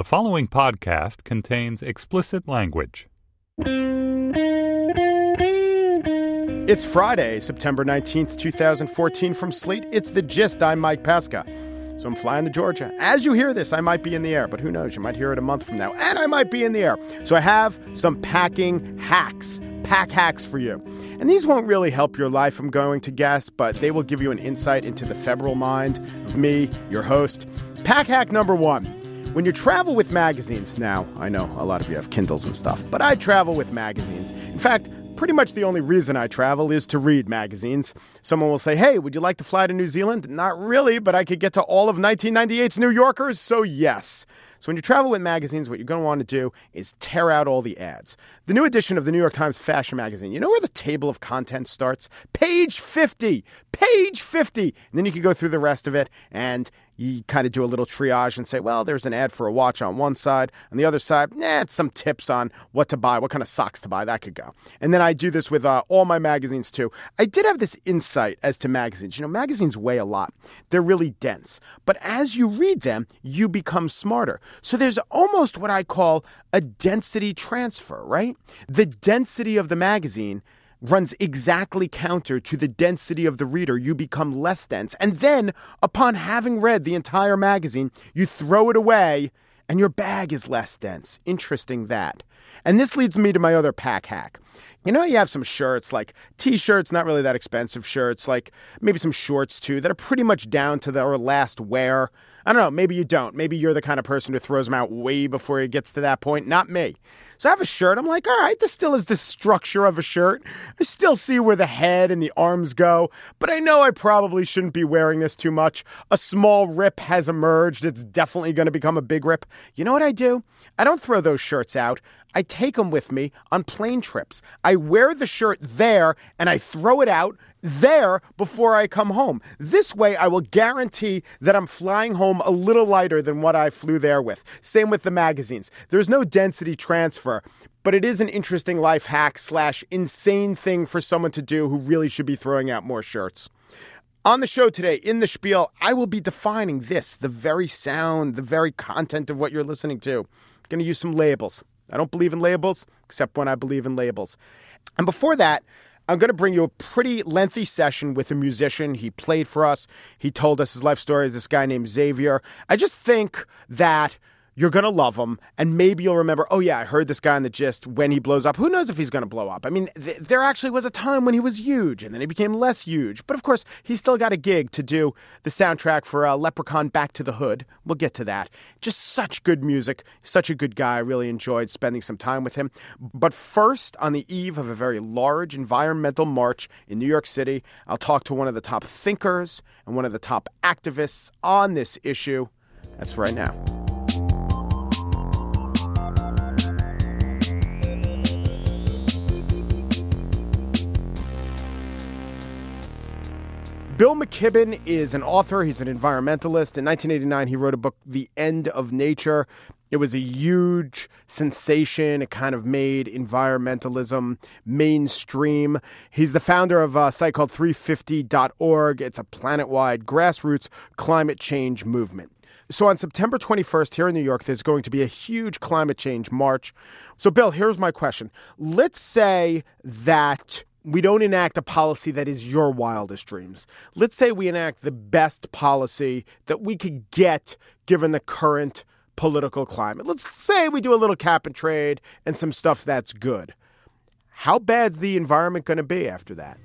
The following podcast contains explicit language. It's Friday, September 19th, 2014. From Slate, it's The Gist. I'm Mike Pesca. So I'm flying to Georgia. As you hear this, I might be in the air, but who knows? You might hear it a month from now, and I might be in the air. So I have some pack hacks for you. And these won't really help your life, I'm going to guess, but they will give you an insight into the febrile mind of me, your host. Pack hack number one. When you travel with magazines, now, I know a lot of you have Kindles and stuff, but I travel with magazines. In fact, pretty much the only reason I travel is to read magazines. Someone will say, hey, would you like to fly to New Zealand? Not really, but I could get to all of 1998's New Yorkers, so yes. So when you travel with magazines, what you're going to want to do is tear out all the ads. The new edition of the New York Times Fashion Magazine, you know where the table of contents starts? Page 50! Page 50! And then you can go through the rest of it and you kind of do a little triage and say, well, there's an ad for a watch on one side. On the other side, it's some tips on what to buy, what kind of socks to buy. That could go. And then I do this with all my magazines, too. I did have this insight as to magazines. You know, magazines weigh a lot. They're really dense. But as you read them, you become smarter. So there's almost what I call a density transfer, right? The density of the magazine runs exactly counter to the density of the reader. You become less dense. And then, upon having read the entire magazine, you throw it away and your bag is less dense. Interesting that. And this leads me to my other pack hack. You know, you have some shirts, like T-shirts, not really that expensive shirts, like maybe some shorts, too, that are pretty much down to their last wear. I don't know. Maybe you don't. Maybe you're the kind of person who throws them out way before it gets to that point. Not me. So I have a shirt. I'm like, all right, this still is the structure of a shirt. I still see where the head and the arms go, but I know I probably shouldn't be wearing this too much. A small rip has emerged. It's definitely going to become a big rip. You know what I do? I don't throw those shirts out. I take them with me on plane trips. I wear the shirt there and I throw it out there before I come home. This way, I will guarantee that I'm flying home a little lighter than what I flew there with. Same with the magazines. There's no density transfer, but it is an interesting life hack / insane thing for someone to do who really should be throwing out more shirts. On the show today, in the spiel, I will be defining this, the very sound, the very content of what you're listening to. I'm going to use some labels. I don't believe in labels, except when I believe in labels. And before that, I'm going to bring you a pretty lengthy session with a musician. He played for us. He told us his life story is this guy named Xavier. I just think that you're going to love him, and maybe you'll remember, oh, yeah, I heard this guy in The Gist when he blows up. Who knows if he's going to blow up? I mean, there actually was a time when he was huge, and then he became less huge. But, of course, he's still got a gig to do the soundtrack for Leprechaun Back to the Hood. We'll get to that. Just such good music. Such a good guy. I really enjoyed spending some time with him. But first, on the eve of a very large environmental march in New York City, I'll talk to one of the top thinkers and one of the top activists on this issue. That's right now. Bill McKibben is an author. He's an environmentalist. In 1989, he wrote a book, The End of Nature. It was a huge sensation. It kind of made environmentalism mainstream. He's the founder of a site called 350.org. It's a planet-wide grassroots climate change movement. So on September 21st here in New York, there's going to be a huge climate change march. So, Bill, here's my question. Let's say that we don't enact a policy that is your wildest dreams. Let's say we enact the best policy that we could get given the current political climate. Let's say we do a little cap and trade and some stuff that's good. How bad's the environment going to be after that?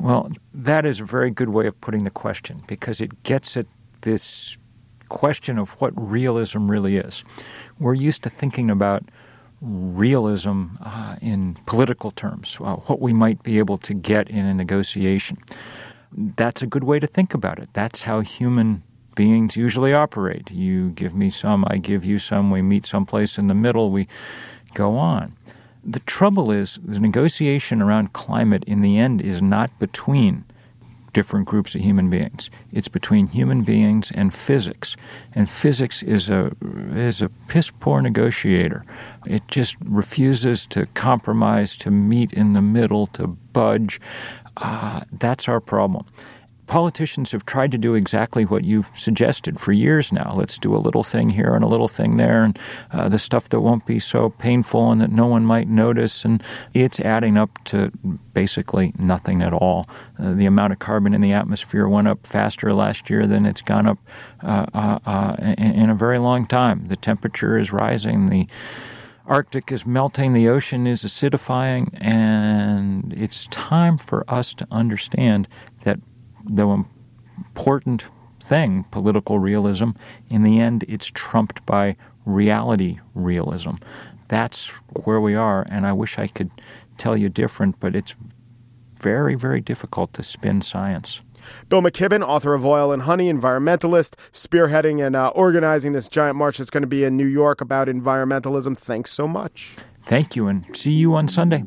Well, that is a very good way of putting the question, because it gets at this question of what realism really is. We're used to thinking about realism in political terms, what we might be able to get in a negotiation. That's a good way to think about it. That's how human beings usually operate. You give me some, I give you some, we meet someplace in the middle, we go on. The trouble is the negotiation around climate in the end is not between different groups of human beings. It's between human beings and physics. And physics is a piss-poor negotiator. It just refuses to compromise, to meet in the middle, to budge. That's our problem. Politicians have tried to do exactly what you've suggested for years now. Let's do a little thing here and a little thing there, and the stuff that won't be so painful and that no one might notice. And it's adding up to basically nothing at all. The amount of carbon in the atmosphere went up faster last year than it's gone up in a very long time. The temperature is rising. The Arctic is melting, the ocean is acidifying, and it's time for us to understand that the important thing, political realism, in the end, it's trumped by reality realism. That's where we are, and I wish I could tell you different, but it's very, very difficult to spin science. Bill McKibben, author of Oil and Honey, environmentalist, spearheading and organizing this giant march that's going to be in New York about environmentalism. Thanks so much. Thank you, and see you on Sunday.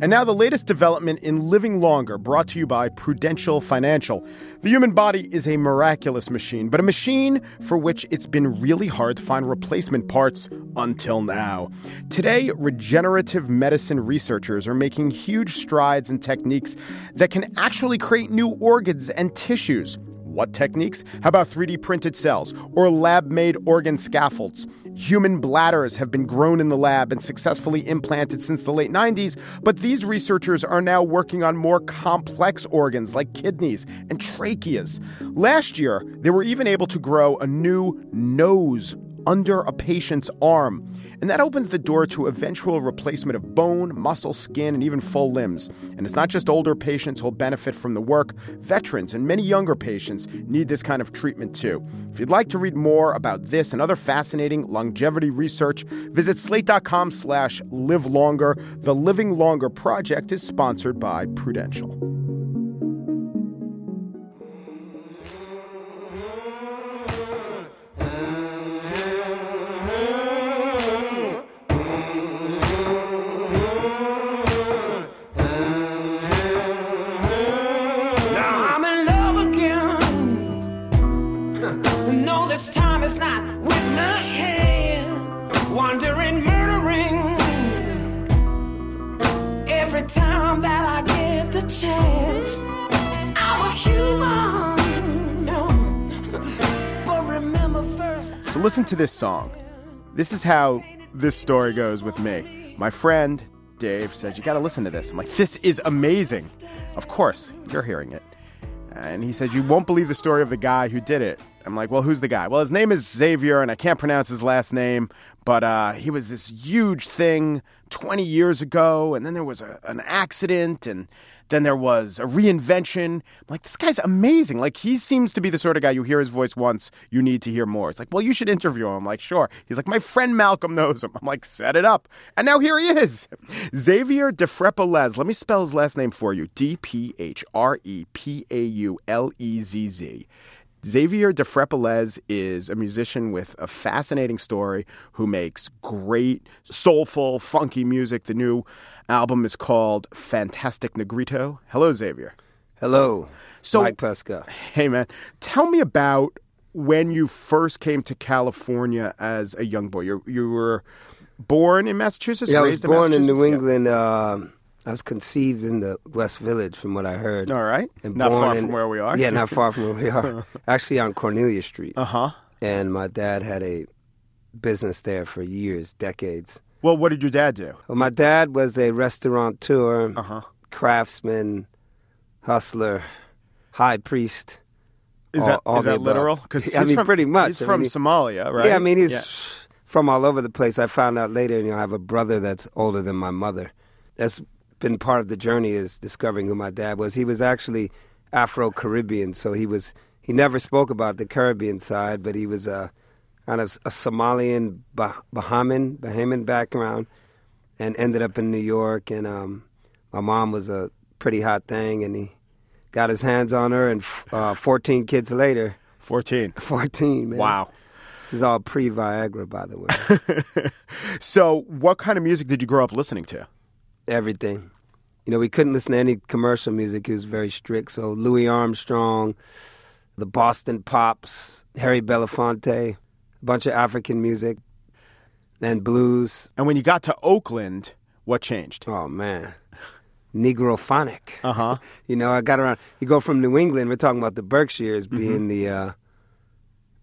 And now the latest development in living longer, brought to you by Prudential Financial. The human body is a miraculous machine, but a machine for which it's been really hard to find replacement parts until now. Today, regenerative medicine researchers are making huge strides in techniques that can actually create new organs and tissues. What techniques? How about 3D printed cells or lab-made organ scaffolds? Human bladders have been grown in the lab and successfully implanted since the late 90s, but these researchers are now working on more complex organs like kidneys and tracheas. Last year, they were even able to grow a new nose under a patient's arm. And that opens the door to eventual replacement of bone, muscle, skin, and even full limbs. And it's not just older patients who'll benefit from the work. Veterans and many younger patients need this kind of treatment too. If you'd like to read more about this and other fascinating longevity research, visit slate.com/livelonger. The Living Longer Project is sponsored by Prudential. So listen to this song. This is how this story goes with me. My friend Dave said, you got to listen to this. I'm like, this is amazing. Of course, you're hearing it. And he said, you won't believe the story of the guy who did it. I'm like, well, who's the guy? Well, his name is Xavier, and I can't pronounce his last name, but he was this huge thing 20 years ago, and then there was an accident, and then there was a reinvention. I'm like, this guy's amazing. Like, he seems to be the sort of guy, you hear his voice once, you need to hear more. It's like, well, you should interview him. I'm like, sure. He's like, my friend Malcolm knows him. I'm like, set it up. And now here he is. Xavier Dphrepaulezz. Let me spell his last name for you. D-P-H-R-E-P-A-U-L-E-Z-Z. Xavier Dphrepaulezz is a musician with a fascinating story who makes great, soulful, funky music. The new album is called Fantastic Negrito. Hello, Xavier. Hello, so, Mike Pesca. Hey, man. Tell me about when you first came to California as a young boy. You were born in Massachusetts? Yeah, I was born in New England. Yeah. I was conceived in the West Village, from what I heard. All right. And not far from where we are. Yeah, not far from where we are. Actually, on Cornelia Street. Uh-huh. And my dad had a business there for years, decades. Well, what did your dad do? Well, my dad was a restaurateur, craftsman, hustler, high priest. Is that literal? Because I mean, pretty much. He's from Somalia, right? Yeah, I mean, he's from all over the place. I found out later, I have a brother that's older than my mother. That's been part of the journey, is discovering who my dad was. He was actually Afro-Caribbean, so he never spoke about the Caribbean side, but he was a kind of a Somalian, Bahamian background, and ended up in New York. And my mom was a pretty hot thing, and he got his hands on her, and 14 kids later. 14, man. Wow. This is all pre-Viagra, by the way. So what kind of music did you grow up listening to? Everything. We couldn't listen to any commercial music. He was very strict. So Louis Armstrong, the Boston Pops, Harry Belafonte, a bunch of African music and blues. And when you got to Oakland, what changed? Oh, man. Negrophonic. Uh-huh. You know, I got around. You go from New England, we're talking about the Berkshires being the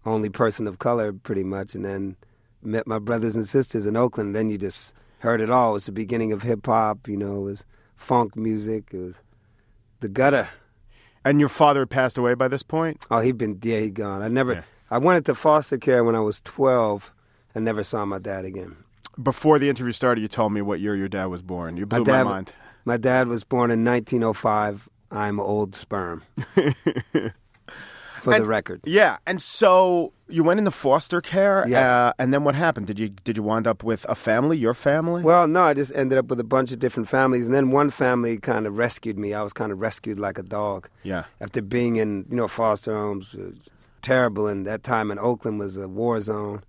only person of color pretty much, and then met my brothers and sisters in Oakland. Then you just heard it all. It was the beginning of hip-hop, you know, it was funk music, it was the gutter. And your father passed away by this point? Oh, he'd gone. I went into foster care when I was 12. I never saw my dad again. Before the interview started, you told me what year your dad was born. You blew my mind. My dad was born in 1905. I'm old sperm. For the record. Yeah. And so you went into foster care. Yes. And then what happened? Did you wind up with a family, your family? Well, no, I just ended up with a bunch of different families. And then one family kind of rescued me. I was kind of rescued like a dog. Yeah. After being in, you know, foster homes, it was terrible. And that time in Oakland was a war zone.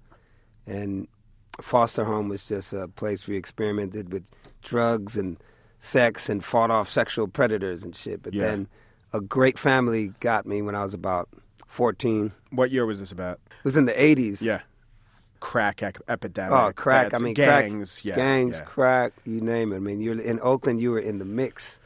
And foster home was just a place we experimented with drugs and sex and fought off sexual predators and shit. But then a great family got me when I was about 14. What year was this about? It was in the 80s. Yeah. Crack epidemic. Oh, crack. That's, I mean, gangs. Crack, yeah. Gangs, yeah. Crack, you name it. I mean, you're in Oakland, you were in the mix.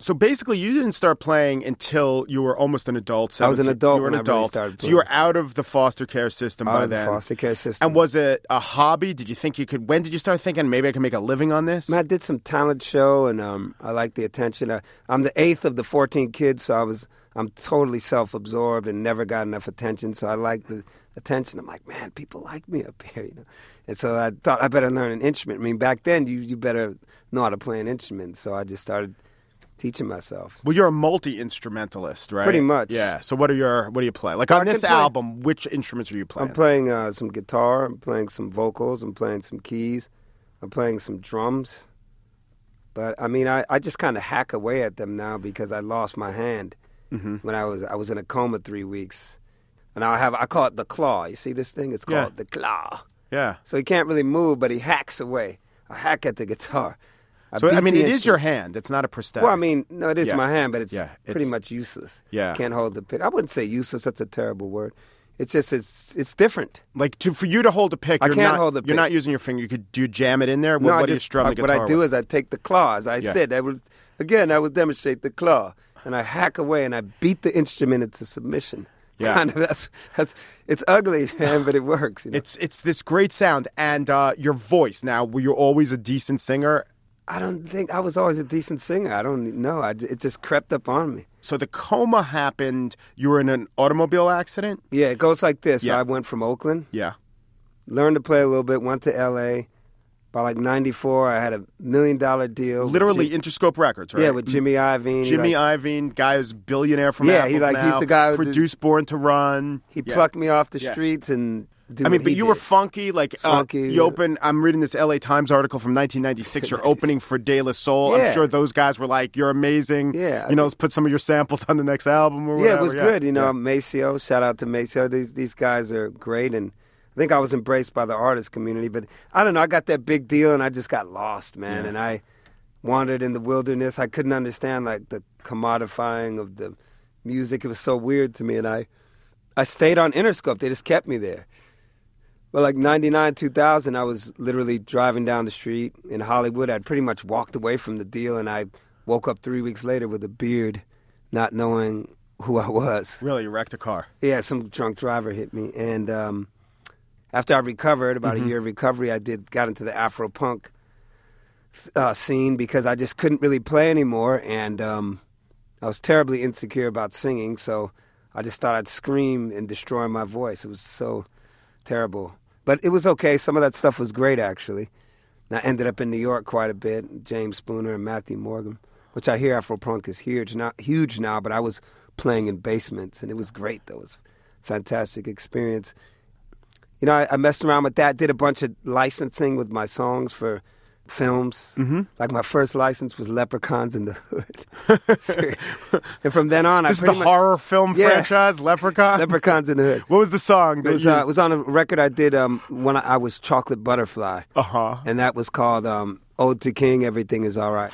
So basically, you didn't start playing until you were almost an adult. 17. I was an adult. You were an adult. Really started playing. So you were out of the foster care system by then. Out of the foster care system. And was it a hobby? Did you think you could? When did you start thinking maybe I can make a living on this? I did some talent show, and I liked the attention. I'm the eighth of the 14 kids, so I'm totally self-absorbed and never got enough attention. So I liked the attention. I'm like, man, people like me up here, you know. And so I thought I better learn an instrument. I mean, back then you better know how to play an instrument. So I just started teaching myself. Well, you're a multi-instrumentalist, right? Pretty much. Yeah. So what do you play? Like on this album, which instruments are you playing? I'm playing some guitar, I'm playing some vocals, I'm playing some keys, I'm playing some drums. But I mean, I just kind of hack away at them now because I lost my hand when I was in a coma 3 weeks. And I call it the claw. You see this thing? It's called the claw. Yeah. So he can't really move, but he hacks away. I hack at the guitar. So, I mean, it is your hand. It's not a prosthetic. Well, I mean, no, it is my hand, but it's pretty much useless. Yeah. Can't hold the pick. I wouldn't say useless. That's a terrible word. It's just, it's different. Like, for you to hold a pick, hold the pick. You're not using your finger. Do you jam it in there? No, what do you strum the guitar with? What I do is I take the claw. As I said, I will demonstrate the claw. And I hack away, and I beat the instrument into submission. Yeah, kind of, it's ugly, man, but it works. You know? It's this great sound. And your voice. Now, were you always a decent singer? I don't think I was always a decent singer. I don't know. It just crept up on me. So the coma happened. You were in an automobile accident? Yeah, it goes like this. Yeah. So I went from Oakland. Yeah. Learned to play a little bit. Went to L.A. By like 94, I had a $1 million deal. Literally Interscope Records, right? Yeah, with Jimmy Iovine. Guy who's billionaire from Apple's now. He's the guy who produced Born to Run. He plucked me off the streets and... you were funky, like I'm reading this LA Times article from 1996. You're opening for De La Soul. Yeah. I'm sure those guys were like, "You're amazing." Yeah, let's put some of your samples on the next album or whatever. Yeah, it was good. You know, Maceo. Shout out to Maceo. These guys are great, and I think I was embraced by the artist community. But I don't know. I got that big deal, and I just got lost, man. Yeah. And I wandered in the wilderness. I couldn't understand like the commodifying of the music. It was so weird to me, and I stayed on Interscope. They just kept me there. But like 99, 2000, I was literally driving down the street in Hollywood. I'd pretty much walked away from the deal, and I woke up 3 weeks later with a beard, not knowing who I was. Really? You wrecked a car? Yeah, some drunk driver hit me. And after I recovered, about a year of recovery, I got into the Afro Punk scene because I just couldn't really play anymore, and I was terribly insecure about singing, so I just thought I'd scream and destroy my voice. It was so terrible. But it was okay. Some of that stuff was great, actually. And I ended up in New York quite a bit, James Spooner and Matthew Morgan, which I hear Afro Punk is huge now, but I was playing in basements, and it was great. That was a fantastic experience. You know, I messed around with that, did a bunch of licensing with my songs for films. Mm-hmm. Like, my first license was Leprechauns in the Hood. And from then on, this is the horror film franchise, Leprechaun? Leprechauns in the Hood. What was the song? It was on a record I did when I was Chocolate Butterfly. Uh-huh. And that was called Ode to King, Everything is All Right.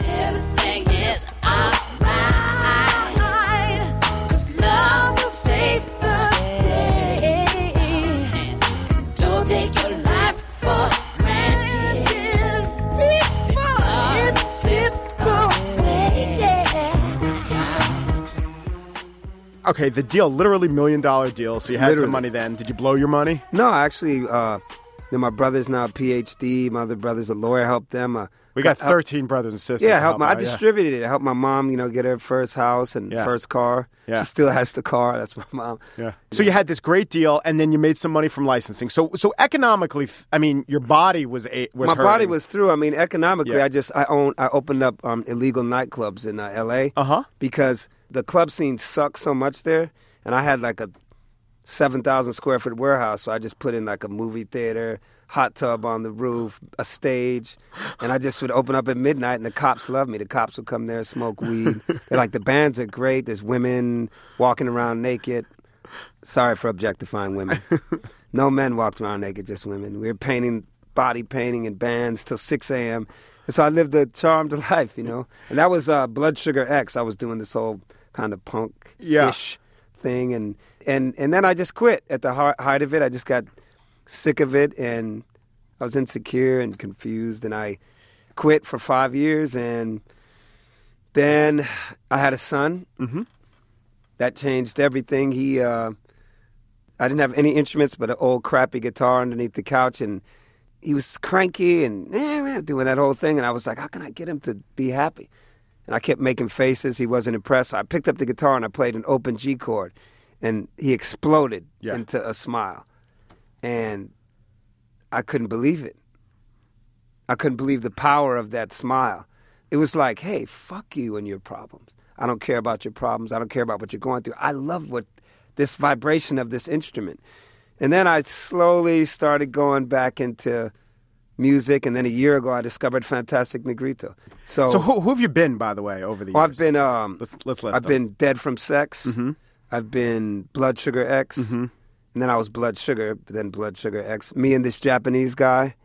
Everything is all right, 'cause love will save the day. Don't take your life for granted. It's Okay, the deal, literally $1 million deal. So you had some money then. Did you blow your money? No, actually, my brother's now a PhD. My other brother's a lawyer. Helped them. We got 13 brothers and sisters. Yeah, help. I distributed it. I helped my mom, get her first house and first car. Yeah. She still has the car. That's my mom. Yeah. So you had this great deal, and then you made some money from licensing. So economically, your body was hurting. My body was through. Economically, yeah. I opened up illegal nightclubs in L.A. Because the club scene sucked so much there, and I had like a 7,000 square foot warehouse. So I just put in like a movie theater, hot tub on the roof, a stage, and I just would open up at midnight, and the cops loved me. The cops would come there, smoke weed. They're like, the bands are great. There's women walking around naked. Sorry for objectifying women. No men walked around naked, just women. We were body painting in bands till 6 a.m. And so I lived a charmed life, And that was Blood Sugar X. I was doing this whole kind of punk-ish thing, and then I just quit at the height of it. I just got sick of it, and I was insecure and confused, and I quit for 5 years, and then I had a son. Mm-hmm. That changed everything. He I didn't have any instruments but an old crappy guitar underneath the couch, and he was cranky and doing that whole thing, and I was like, how can I get him to be happy? And I kept making faces. He wasn't impressed. So I picked up the guitar and I played an open G chord, and he exploded into a smile. And I couldn't believe it. I couldn't believe the power of that smile. It was like, hey, fuck you and your problems. I don't care about your problems. I don't care about what you're going through. I love this vibration of this instrument. And then I slowly started going back into music. And then a year ago, I discovered Fantastic Negrito. So who have you been, by the way, over the years? I've been let's list. I've been Dead from Sex. Mm-hmm. I've been Blood Sugar X. Mm-hmm. And then I was Blood Sugar, then Blood Sugar X. Me and this Japanese guy,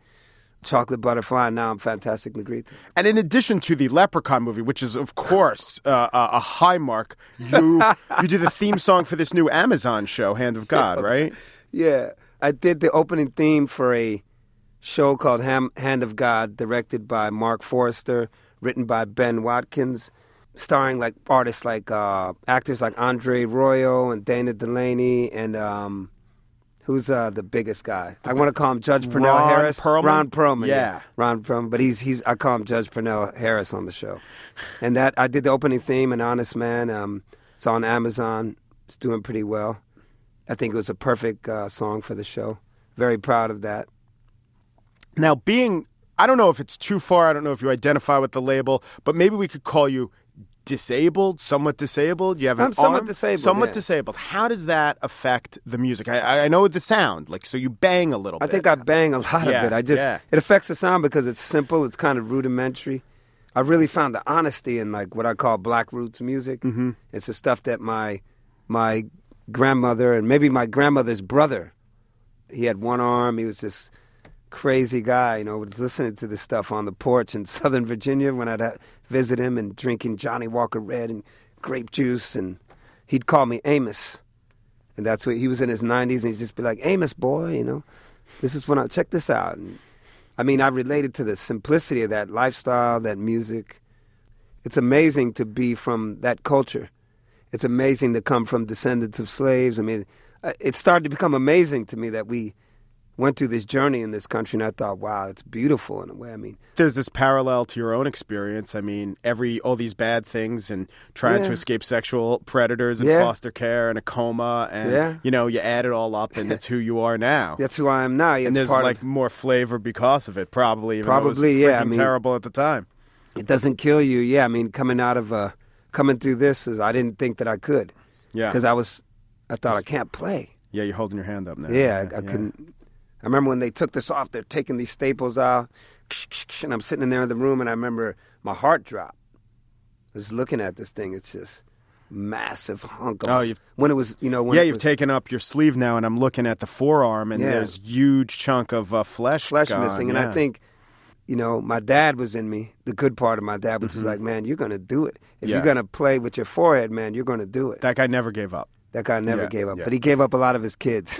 Chocolate Butterfly, and now I'm Fantastic Negrito. And in addition to the Leprechaun movie, which is, of course, a high mark, you did the theme song for this new Amazon show, Hand of God, right? Yeah. I did the opening theme for a show called Hand of God, directed by Mark Forrester, written by Ben Watkins, starring like artists like actors like Andre Royo and Dana Delaney and... Who's the biggest guy? I want to call him Judge Purnell Harris. Ron Perlman. Yeah. Ron Perlman. But I call him Judge Purnell Harris on the show. And that I did the opening theme, An Honest Man. It's on Amazon. It's doing pretty well. I think it was a perfect song for the show. Very proud of that. Now, I don't know if it's too far. I don't know if you identify with the label, but maybe we could call you somewhat disabled. You have an arm, disabled, somewhat disabled. How does that affect the music? I know the sound, like, so you bang a little bit. I think I bang a lot of it. It affects the sound because it's simple. It's kind of rudimentary. I really found the honesty in like what I call Black roots music. Mm-hmm. It's the stuff that my grandmother and maybe my grandmother's brother. He had one arm. He was this crazy guy, was listening to this stuff on the porch in Southern Virginia when I'd visit him and drinking Johnny Walker Red and grape juice, and he'd call me Amos. And that's what he was in his 90s, and he'd just be like, Amos, boy, this is when I check this out. And I related to the simplicity of that lifestyle, that music. It's amazing to be from that culture. It's amazing to come from descendants of slaves. It started to become amazing to me that we went through this journey in this country, and I thought, wow, it's beautiful in a way. There's this parallel to your own experience. All these bad things and trying to escape sexual predators and foster care and a coma, and you add it all up, and it's who you are now. That's who I am now. It's and there's more flavor because of it, probably. Even though it was terrible at the time. It doesn't kill you. Yeah, coming through this, I didn't think that I could. Yeah, because I thought I can't play. Yeah, you're holding your hand up now. Yeah, I couldn't. I remember when they took this off, they're taking these staples out, and I'm sitting in there in the room, and I remember my heart dropped. I was looking at this thing. It's just massive hunk of... you've taken up your sleeve now, and I'm looking at the forearm, and there's huge chunk of flesh gone, missing, and I think, my dad was in me, the good part of my dad, which was like, man, you're going to do it. If you're going to play with your forehead, man, you're going to do it. That guy never gave up. But he gave up a lot of his kids.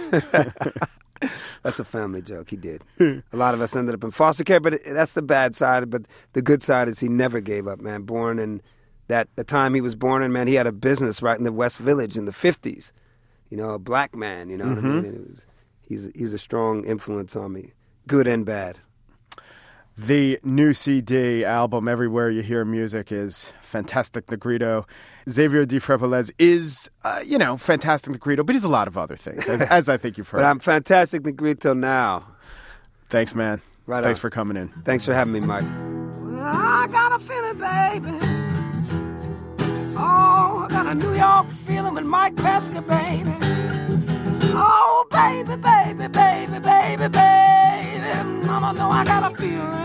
That's a family joke. He did. A lot of us ended up in foster care, but that's the bad side. But the good side is he never gave up, man. Born in that the time he was born in, man, he had a business right in the West Village in the 50s. You know, a black man, you know mm-hmm. what I mean? He's a strong influence on me, good and bad. The new CD album, Everywhere You Hear Music, is Fantastic Negrito. Xavier Dphrepaulezz is, you know, Fantastic Negrito, but he's a lot of other things, as I think you've heard. But I'm Fantastic Negrito now. Thanks, man. Right on. Thanks for coming in. Thanks for having me, Mike. Well, I got a feeling, baby. Oh, I got a New York feeling with Mike Pesca, baby. Oh, baby, baby, baby, baby, baby. Mama, no, I got a feeling.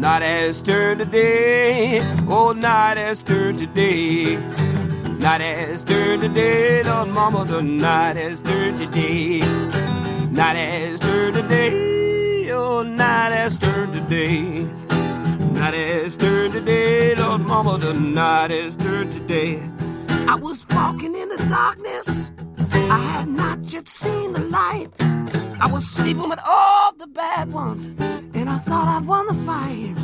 Night has turned to day. Oh, night has turned to day. Night has turned to day. Lord, mama, the night has turned to day. Night has turned to day. Oh, night has turned to day. Night has turned to day, Lord mama, the night has turned to day. I was walking in the darkness, I had not yet seen the light. I was sleeping with all the bad ones, and I thought I'd won the fight.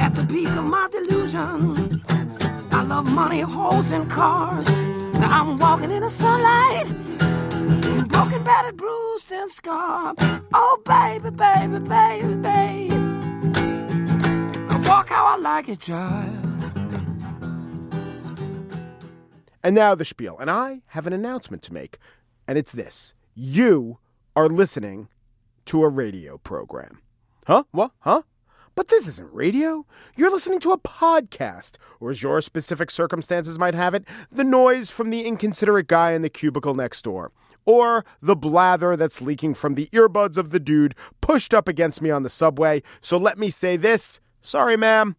At the peak of my delusion, I love money, hoes, and cars. Now I'm walking in the sunlight, broken, battered, bruised, and scarred. Oh baby, baby, baby, baby. Walk how I like it, child. And now the spiel. And I have an announcement to make. And it's this. You are listening to a radio program. Huh? What? Huh? But this isn't radio. You're listening to a podcast, or as your specific circumstances might have it, the noise from the inconsiderate guy in the cubicle next door. Or the blather that's leaking from the earbuds of the dude pushed up against me on the subway. So let me say this. Sorry, ma'am.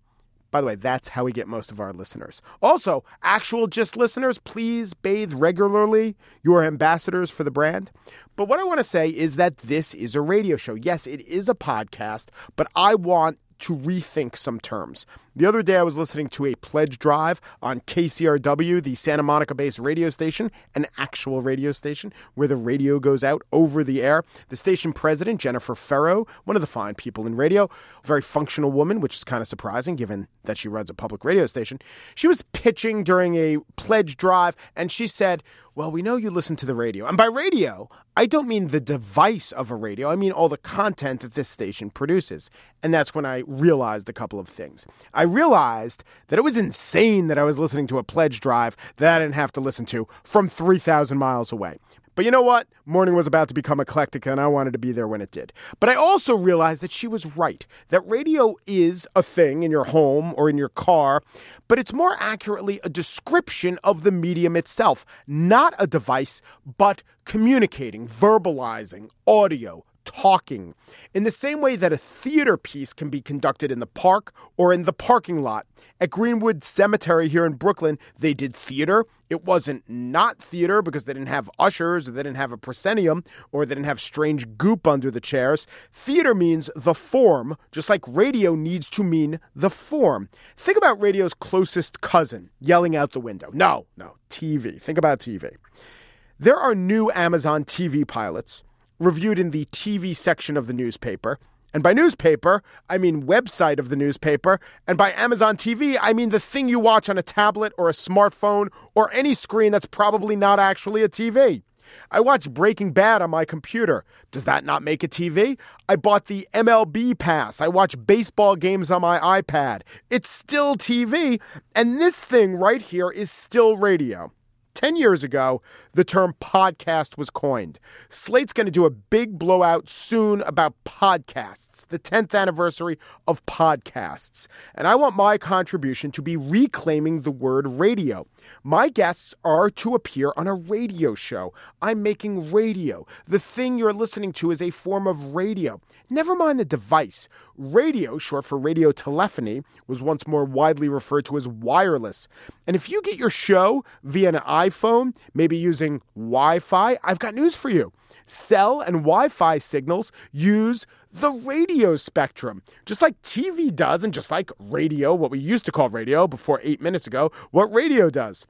By the way, that's how we get most of our listeners. Also, actual Gist listeners, please bathe regularly. You are ambassadors for the brand. But what I want to say is that this is a radio show. Yes, it is a podcast, but I want to rethink some terms. The other day, I was listening to a pledge drive on KCRW, the Santa Monica-based radio station, an actual radio station where the radio goes out over the air. The station president, Jennifer Ferro, one of the fine people in radio, a very functional woman, which is kind of surprising given that she runs a public radio station. She was pitching during a pledge drive, and she said, well, we know you listen to the radio. And by radio, I don't mean the device of a radio. I mean all the content that this station produces. And that's when I realized a couple of things. I realized that it was insane that I was listening to a pledge drive that I didn't have to listen to from 3,000 miles away. But you know what? Morning was about to become eclectic, and I wanted to be there when it did. But I also realized that she was right, that radio is a thing in your home or in your car, but it's more accurately a description of the medium itself, not a device, but communicating, verbalizing, audio, talking. In the same way that a theater piece can be conducted in the park or in the parking lot. At Greenwood Cemetery here in Brooklyn, they did theater. It wasn't not theater because they didn't have ushers or they didn't have a proscenium or they didn't have strange goop under the chairs. Theater means the form, just like radio needs to mean the form. Think about radio's closest cousin, yelling out the window. No, TV. Think about TV. There are new Amazon TV pilots reviewed in the TV section of the newspaper. And by newspaper, I mean website of the newspaper. And by Amazon TV, I mean the thing you watch on a tablet or a smartphone or any screen that's probably not actually a TV. I watched Breaking Bad on my computer. Does that not make a TV? I bought the MLB pass. I watch baseball games on my iPad. It's still TV. And this thing right here is still radio. 10 years ago, the term podcast was coined. Slate's going to do a big blowout soon about podcasts, the 10th anniversary of podcasts. And I want my contribution to be reclaiming the word radio. My guests are to appear on a radio show. I'm making radio. The thing you're listening to is a form of radio. Never mind the device. Radio, short for radio telephony, was once more widely referred to as wireless. And if you get your show via an iPhone, maybe using Wi-Fi, I've got news for you. Cell and Wi-Fi signals use the radio spectrum. Just like TV does and just like radio, what we used to call radio before 8 minutes ago, what radio does.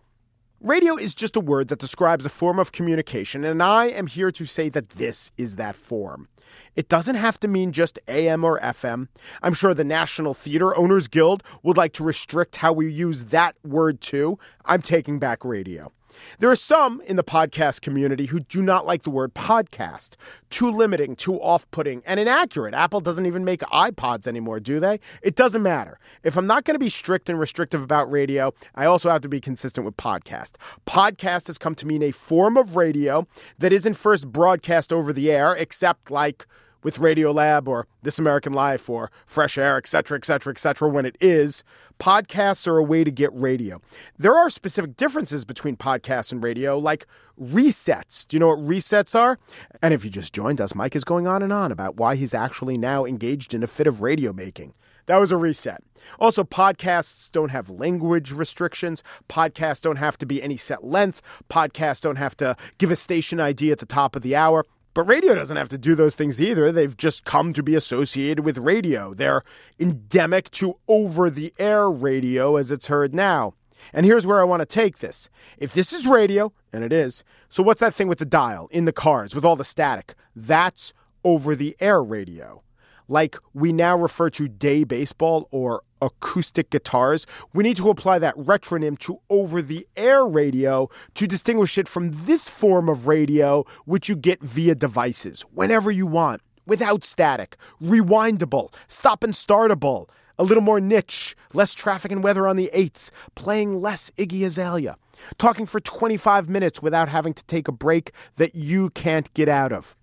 Radio is just a word that describes a form of communication, and I am here to say that this is that form. It doesn't have to mean just AM or FM. I'm sure the National Theater Owners Guild would like to restrict how we use that word too. I'm taking back radio. There are some in the podcast community who do not like the word podcast. Too limiting, too off-putting, and inaccurate. Apple doesn't even make iPods anymore, do they? It doesn't matter. If I'm not going to be strict and restrictive about radio, I also have to be consistent with podcast. Podcast has come to mean a form of radio that isn't first broadcast over the air, except like with Radiolab or This American Life or Fresh Air, et cetera, et cetera, et cetera. When it is, podcasts are a way to get radio. There are specific differences between podcasts and radio, like resets. Do you know what resets are? And if you just joined us, Mike is going on and on about why he's actually now engaged in a fit of radio making. That was a reset. Also, podcasts don't have language restrictions. Podcasts don't have to be any set length. Podcasts don't have to give a station ID at the top of the hour. But radio doesn't have to do those things either. They've just come to be associated with radio. They're endemic to over-the-air radio as it's heard now. And here's where I want to take this. If this is radio, and it is, so what's that thing with the dial in the cars with all the static? That's over-the-air radio. Like we now refer to day baseball or acoustic guitars, we need to apply that retronym to over-the-air radio to distinguish it from this form of radio, which you get via devices, whenever you want, without static, rewindable, stop and startable, a little more niche, less traffic and weather on the 8s, playing less Iggy Azalea, talking for 25 minutes without having to take a break that you can't get out of.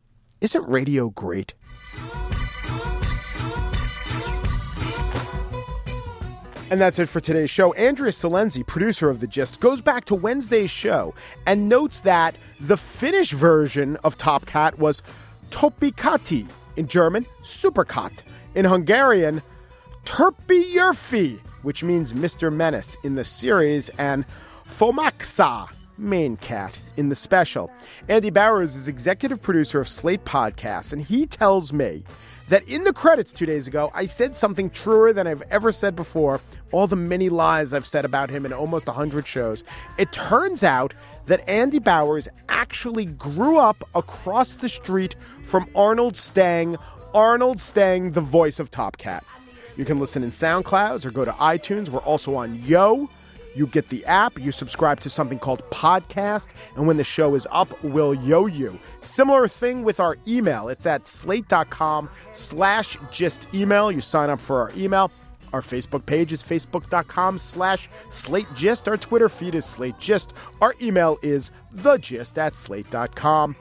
Isn't radio great? And that's it for today's show. Andrea Salenzi, producer of The Gist, goes back to Wednesday's show and notes that the Finnish version of Top Cat was Topikati, in German, Superkat, in Hungarian, Törpijärvi, which means Mr. Menace in the series, and Fomaksa, Main Cat, in the special. Andy Bowers is executive producer of Slate Podcasts, and he tells me that in the credits 2 days ago, I said something truer than I've ever said before. All the many lies I've said about him in almost 100 shows. It turns out that Andy Bowers actually grew up across the street from Arnold Stang. Arnold Stang, the voice of Top Cat. You can listen in SoundCloud or go to iTunes. We're also on Yo. You get the app, you subscribe to something called Podcast, and when the show is up, we'll yo you. Similar thing with our email. It's at slate.com/gist email. You sign up for our email. Our Facebook page is facebook.com/slategist. Our Twitter feed is slategist. Our email is thegist@slate.com.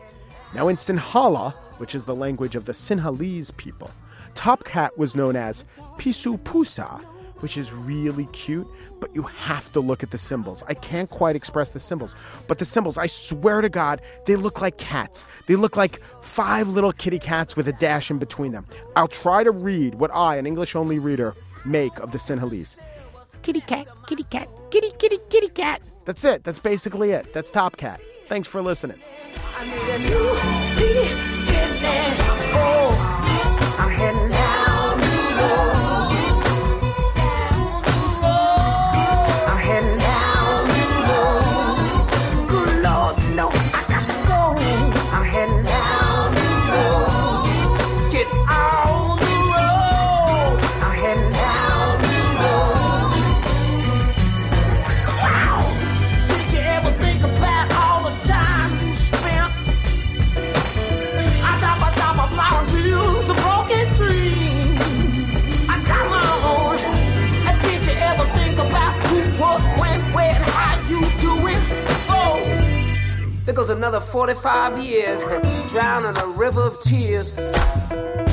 Now in Sinhala, which is the language of the Sinhalese people, Top Cat was known as Pisu Pusa, which is really cute, but you have to look at the symbols. I can't quite express the symbols, but the symbols, I swear to God, they look like cats. They look like five little kitty cats with a dash in between them. I'll try to read what I, an English-only reader, make of the Sinhalese. Kitty cat, kitty cat, kitty, kitty, kitty cat. That's it. That's basically it. That's Top Cat. Thanks for listening. I need a new beginning. Oh, I'm heading down the road. Because another 45 years drown in a river of tears.